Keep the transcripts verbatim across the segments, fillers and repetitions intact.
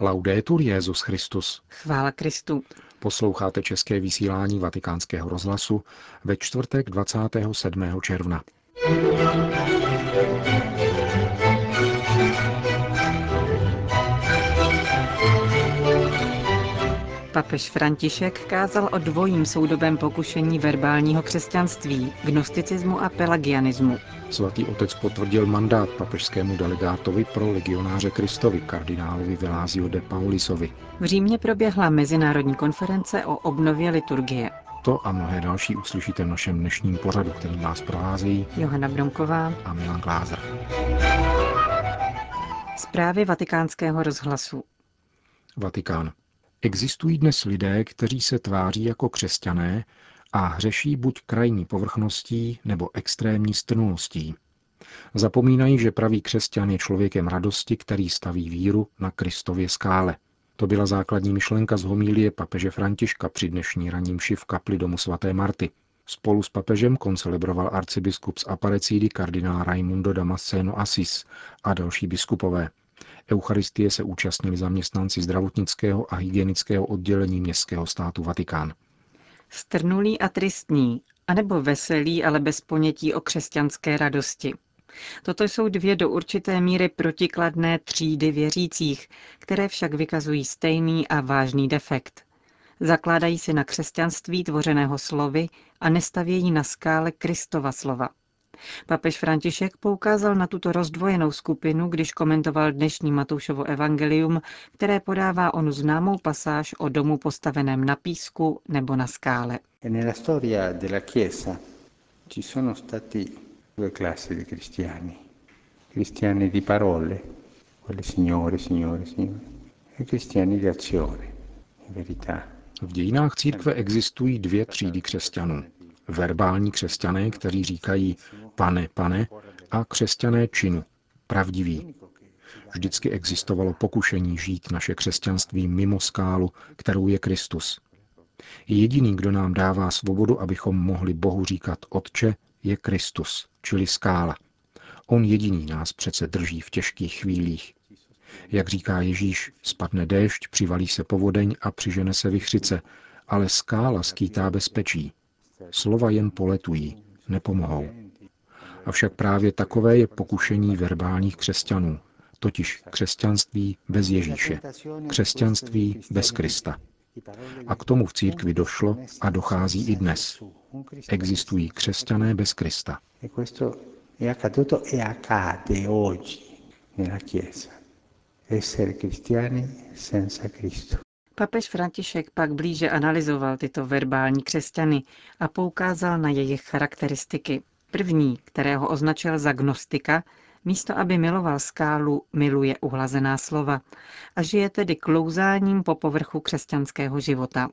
Laudetur Jesus Christus. Chvála Kristu. Posloucháte české vysílání Vatikánského rozhlasu ve čtvrtek dvacátého sedmého června. Papež František kázal o dvojím soudobém pokušení verbálního křesťanství, gnosticismu a pelagianismu. Svatý otec potvrdil mandát papežskému delegátovi pro legionáře Kristovi, kardinálovi Velasio de Paolisovi. V Římě proběhla mezinárodní konference o obnově liturgie. To a mnohé další uslyšíte v našem dnešním pořadu, který vás provázejí Johana Bromková a Milan Glázer. Zprávy Vatikánského rozhlasu. Vatikán. Existují dnes lidé, kteří se tváří jako křesťané a hřeší buď krajní povrchností nebo extrémní strnulostí. Zapomínají, že pravý křesťan je člověkem radosti, který staví víru na Kristově skále. To byla základní myšlenka z homilie papeže Františka při dnešní ranní mši v kapli domu svaté Marty. Spolu s papežem koncelebroval arcibiskup z Aparecídy kardinál Raimundo Damasceno Assis a další biskupové. Eucharistie se účastnili zaměstnanci zdravotnického a hygienického oddělení městského státu Vatikán. Strnulí a tristní, anebo veselí, ale bez ponětí o křesťanské radosti. Toto jsou dvě do určité míry protikladné třídy věřících, které však vykazují stejný a vážný defekt. Zakládají se na křesťanství tvořeného slovy a nestavějí na skále Kristova slova. Papež František poukázal na tuto rozdvojenou skupinu, když komentoval dnešní Matoušovo evangelium, které podává onu známou pasáž o domu postaveném na písku nebo na skále. V dějinách církve existují dvě třídy křesťanů. Verbální křesťané, kteří říkají pane, pane, a křesťané činu, pravdiví. Vždycky existovalo pokušení žít naše křesťanství mimo skálu, kterou je Kristus. Jediný, kdo nám dává svobodu, abychom mohli Bohu říkat Otče, je Kristus, čili skála. On jediný nás přece drží v těžkých chvílích. Jak říká Ježíš, spadne déšť, přivalí se povodeň a přižene se vichřice, ale skála skýtá bezpečí. Slova jen poletují, nepomohou. Avšak právě takové je pokušení verbálních křesťanů, totiž křesťanství bez Ježíše, křesťanství bez Krista. A k tomu v církvi došlo a dochází i dnes. Existují křesťané bez Krista. Papež František pak blíže analyzoval tyto verbální křesťany a poukázal na jejich charakteristiky. První, kterého označil za gnostika, místo aby miloval skálu, miluje uhlazená slova a žije tedy klouzáním po povrchu křesťanského života.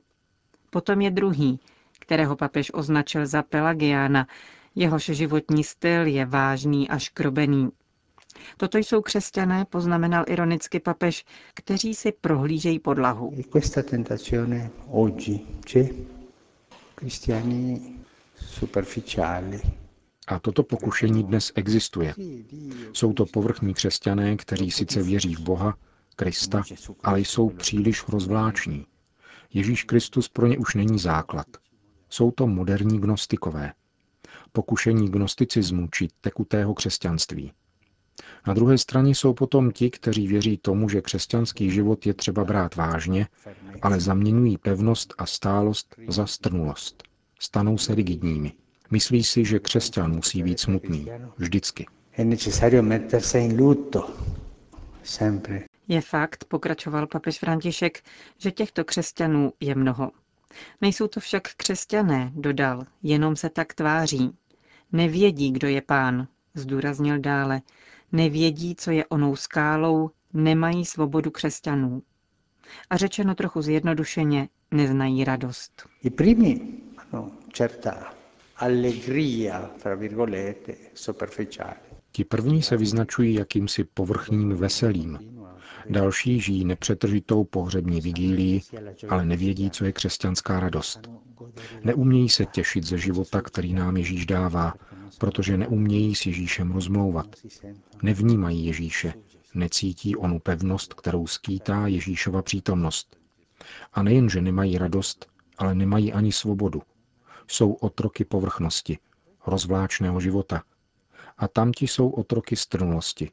Potom je druhý, kterého papež označil za pelagiána, jehož životní styl je vážný a škrobený. Toto jsou křesťané, poznamenal ironicky papež, kteří si prohlížejí podlahu. A toto pokušení dnes existuje. Jsou to povrchní křesťané, kteří sice věří v Boha, Krista, ale jsou příliš rozvláční. Ježíš Kristus pro ně už není základ. Jsou to moderní gnostikové. Pokušení gnosticismu či tekutého křesťanství. Na druhé straně jsou potom ti, kteří věří tomu, že křesťanský život je třeba brát vážně, ale zaměňují pevnost a stálost za strnulost. Stanou se rigidními. Myslí si, že křesťan musí být smutný. Vždycky. Je fakt, pokračoval papež František, že těchto křesťanů je mnoho. Nejsou to však křesťané, dodal, jenom se tak tváří. Nevědí, kdo je pán, zdůraznil dále. Nevědí, co je onou skálou, nemají svobodu křesťanů. A řečeno trochu zjednodušeně, neznají radost. Ti první se vyznačují jakýmsi povrchním veselím. Další žijí nepřetržitou pohřební vigílii, ale nevědí, co je křesťanská radost. Neumějí se těšit ze života, který nám Ježíš dává, protože neumějí s Ježíšem rozmlouvat. Nevnímají Ježíše, necítí onu pevnost, kterou skýtá Ježíšova přítomnost. A nejenže nemají radost, ale nemají ani svobodu. Jsou otroky povrchnosti, rozvláčného života. A tamti jsou otroky strnulosti.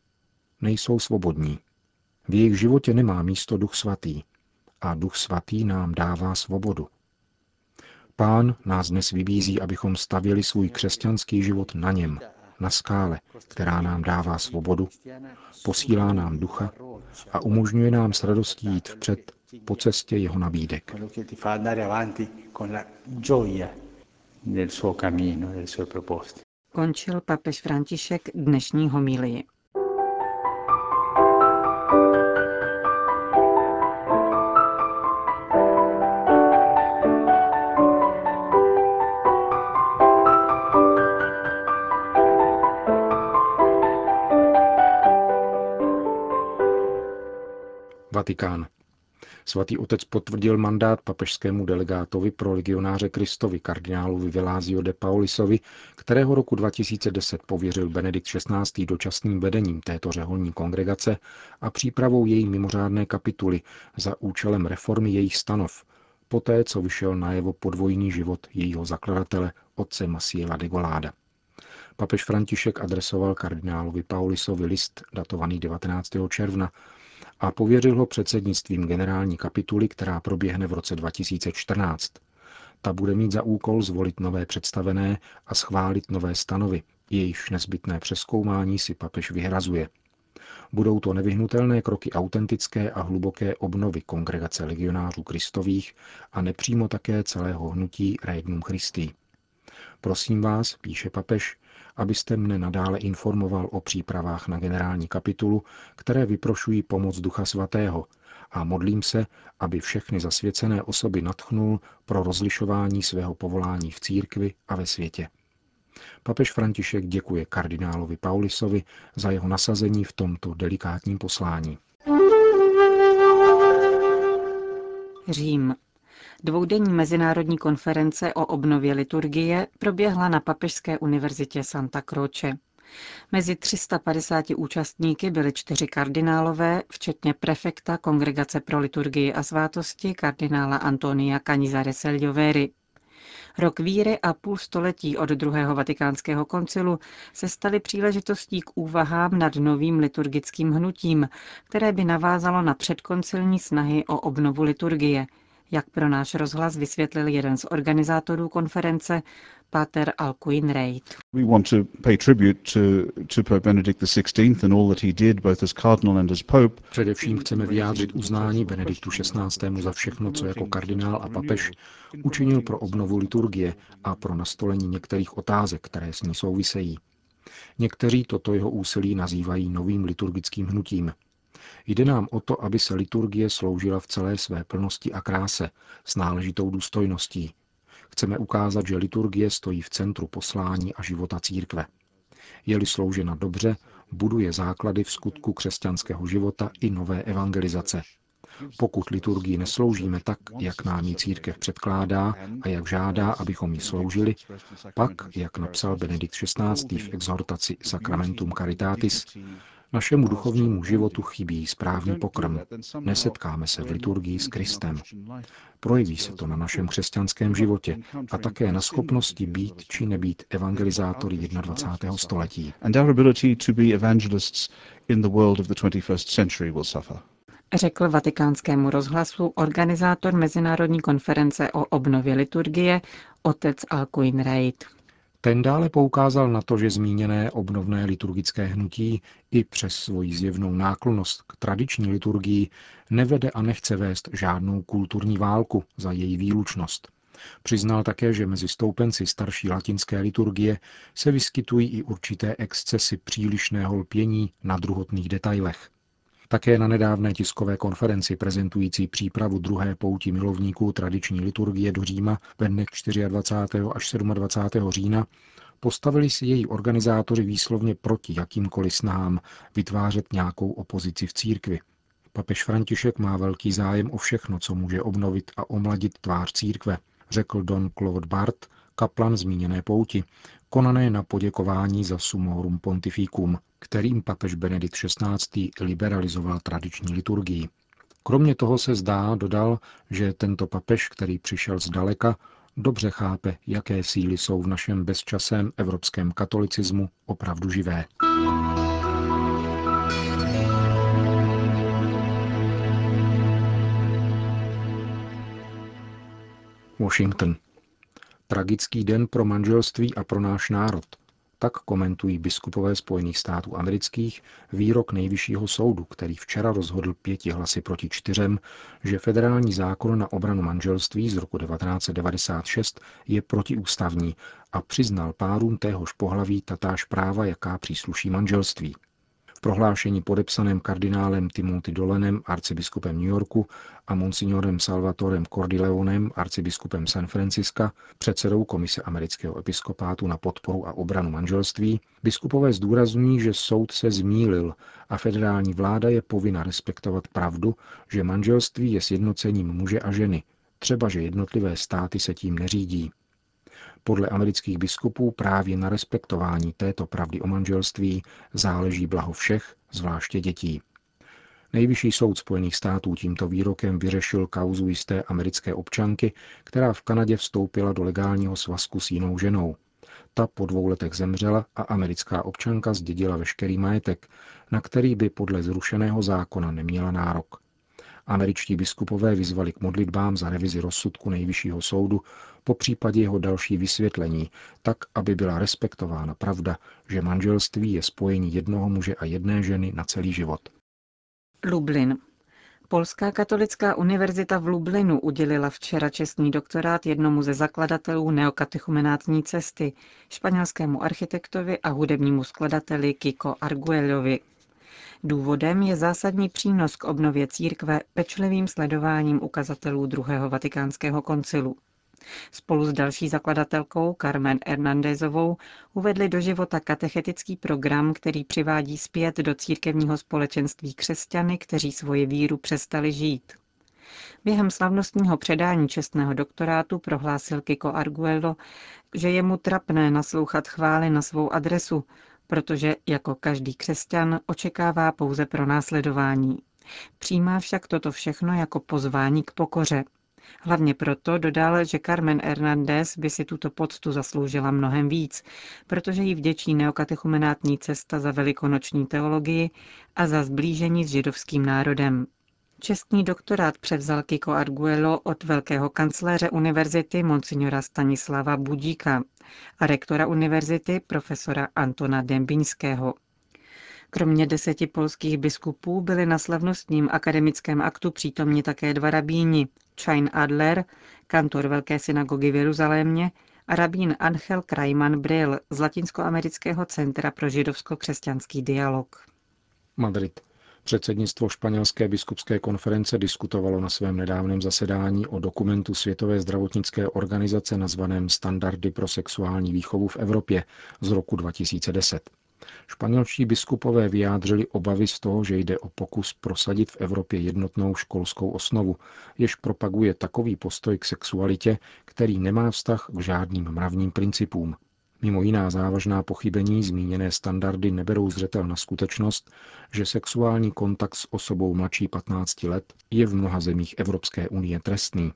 Nejsou svobodní. V jejich životě nemá místo Duch svatý. A Duch svatý nám dává svobodu. Pán nás dnes vybízí, abychom stavěli svůj křesťanský život na něm, na skále, která nám dává svobodu, posílá nám ducha a umožňuje nám s radostí jít vpřed po cestě jeho nabídek. Končil papež František dnešní homilii. Vatikán. Svatý otec potvrdil mandát papežskému delegátovi pro legionáře Kristovi, kardinálovi Velasio de Paolisovi, kterého roku dva tisíce deset pověřil Benedikt šestnáctý dočasným vedením této řeholní kongregace a přípravou její mimořádné kapituly za účelem reformy jejich stanov, poté co vyšel najevo podvojný život jejího zakladatele, otce Masiela de Volada. Papež František adresoval kardinálovi Paolisovi list datovaný devatenáctého června, a pověřil ho předsednictvím generální kapituly, která proběhne v roce dva tisíce čtrnáct. Ta bude mít za úkol zvolit nové představené a schválit nové stanovy, jejichž nezbytné přezkoumání si papež vyhrazuje. Budou to nevyhnutelné kroky autentické a hluboké obnovy kongregace legionářů Kristových a nepřímo také celého hnutí Regnum Christi. Prosím vás, píše papež, abyste mne nadále informoval o přípravách na generální kapitulu, které vyprošují pomoc Ducha Svatého, a modlím se, aby všechny zasvěcené osoby nadchnul pro rozlišování svého povolání v církvi a ve světě. Papež František děkuje kardinálovi Paolisovi za jeho nasazení v tomto delikátním poslání. Řím. Dvoudenní mezinárodní konference o obnově liturgie proběhla na Papežské univerzitě Santa Croce. Mezi třemi sty padesáti účastníky byli čtyři kardinálové, včetně prefekta Kongregace pro liturgii a svátosti kardinála Antonia Canizare Seljovery. Rok víry a půl století od druhého vatikánského koncilu se staly příležitostí k úvahám nad novým liturgickým hnutím, které by navázalo na předkoncilní snahy o obnovu liturgie, jak pro náš rozhlas vysvětlil jeden z organizátorů konference, páter Alcuin Reid. Především chceme vyjádřit uznání Benediktu šestnáctému za všechno, co jako kardinál a papež učinil pro obnovu liturgie a pro nastolení některých otázek, které s ní souvisejí. Někteří toto jeho úsilí nazývají novým liturgickým hnutím. Jde nám o to, aby se liturgie sloužila v celé své plnosti a kráse, s náležitou důstojností. Chceme ukázat, že liturgie stojí v centru poslání a života církve. Je-li sloužena dobře, buduje základy v skutku křesťanského života i nové evangelizace. Pokud liturgii nesloužíme tak, jak nám ji církev předkládá a jak žádá, abychom ji sloužili, pak, jak napsal Benedikt šestnáctý v exhortaci Sacramentum Caritatis, našemu duchovnímu životu chybí správný pokrm. Nesetkáme se v liturgii s Kristem. Projeví se to na našem křesťanském životě a také na schopnosti být či nebýt evangelizátory dvacátého prvního století. Řekl Vatikánskému rozhlasu organizátor mezinárodní konference o obnově liturgie, otec Alcuin Reid. Ten dále poukázal na to, že zmíněné obnovné liturgické hnutí i přes svoji zjevnou náklonnost k tradiční liturgii nevede a nechce vést žádnou kulturní válku za její výlučnost. Přiznal také, že mezi stoupenci starší latinské liturgie se vyskytují i určité excesy přílišného lpění na druhotných detailech. Také na nedávné tiskové konferenci prezentující přípravu druhé pouti milovníků tradiční liturgie do Říma ve dnech dvacátého čtyřiáté až dvacátého sedmého října postavili si její organizátoři výslovně proti jakýmkoliv snahám vytvářet nějakou opozici v církvi. Papež František má velký zájem o všechno, co může obnovit a omladit tvář církve, řekl don Claude Bart, kaplan zmíněné pouti, konané na poděkování za sumorum pontificum, kterým papež Benedikt šestnáctý. Liberalizoval tradiční liturgii. Kromě toho se zdá, dodal, že tento papež, který přišel zdaleka, dobře chápe, jaké síly jsou v našem bezčasém evropském katolicismu opravdu živé. Washington. Tragický den pro manželství a pro náš národ. Tak komentují biskupové Spojených států amerických výrok nejvyššího soudu, který včera rozhodl pěti hlasy proti čtyřem, že federální zákon na obranu manželství z roku devatenáct set devadesát šest je protiústavní a přiznal párům téhož pohlaví tatáž práva, jaká přísluší manželství. V prohlášení podepsaném kardinálem Timothy Dolanem, arcibiskupem New Yorku, a monsignorem Salvatorem Cordileonem, arcibiskupem San Franciska, předsedou Komise amerického episkopátu na podporu a obranu manželství, biskupové zdůrazňují, že soud se zmýlil a federální vláda je povinna respektovat pravdu, že manželství je sjednocením muže a ženy, třeba že jednotlivé státy se tím neřídí. Podle amerických biskupů právě na respektování této pravdy o manželství záleží blaho všech, zvláště dětí. Nejvyšší soud Spojených států tímto výrokem vyřešil kauzu jisté americké občanky, která v Kanadě vstoupila do legálního svazku s jinou ženou. Ta po dvou letech zemřela a americká občanka zdědila veškerý majetek, na který by podle zrušeného zákona neměla nárok. Američtí biskupové vyzvali k modlitbám za revizi rozsudku nejvyššího soudu, po případě jeho další vysvětlení, tak, aby byla respektována pravda, že manželství je spojení jednoho muže a jedné ženy na celý život. Lublin. Polská katolická univerzita v Lublinu udělila včera čestný doktorát jednomu ze zakladatelů neokatechumenátní cesty, španělskému architektovi a hudebnímu skladateli Kiko Arguellovi. Důvodem je zásadní přínos k obnově církve pečlivým sledováním ukazatelů druhého Vatikánského koncilu. Spolu s další zakladatelkou Carmen Hernándezovou uvedli do života katechetický program, který přivádí zpět do církevního společenství křesťany, kteří svoji víru přestali žít. Během slavnostního předání čestného doktorátu prohlásil Kiko Arguello, že je mu trapné naslouchat chvály na svou adresu, protože jako každý křesťan očekává pouze pronásledování. Přijímá však toto všechno jako pozvání k pokoře. Hlavně proto dodal, že Carmen Hernández by si tuto poctu zasloužila mnohem víc, protože jí vděčí neokatechumenátní cesta za velikonoční teologii a za sblížení s židovským národem. Čestný doktorát převzal Kiko Arguello od velkého kancléře univerzity monsignora Stanislava Budíka a rektora univerzity profesora Antona Dembinského. Kromě deseti polských biskupů byli na slavnostním akademickém aktu přítomni také dva rabíni, Chaim Adler, kantor Velké synagogy v Jeruzalémě, a rabín Anchel Kraiman Bril z Latinskoamerického centra pro židovsko-křesťanský dialog. Madrid. Předsednictvo španělské biskupské konference diskutovalo na svém nedávném zasedání o dokumentu Světové zdravotnické organizace nazvaném Standardy pro sexuální výchovu v Evropě z roku dva tisíce deset. Španělští biskupové vyjádřili obavy z toho, že jde o pokus prosadit v Evropě jednotnou školskou osnovu, jež propaguje takový postoj k sexualitě, který nemá vztah k žádným mravním principům. Mimo jiná závažná pochybení zmíněné standardy neberou zřetel na skutečnost, že sexuální kontakt s osobou mladší patnácti let je v mnoha zemích Evropské unie trestný.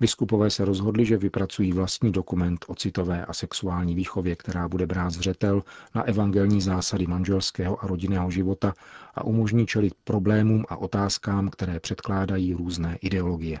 Biskupové se rozhodli, že vypracují vlastní dokument o citové a sexuální výchově, která bude brát zřetel na evangelní zásady manželského a rodinného života a umožní čelit problémům a otázkám, které předkládají různé ideologie.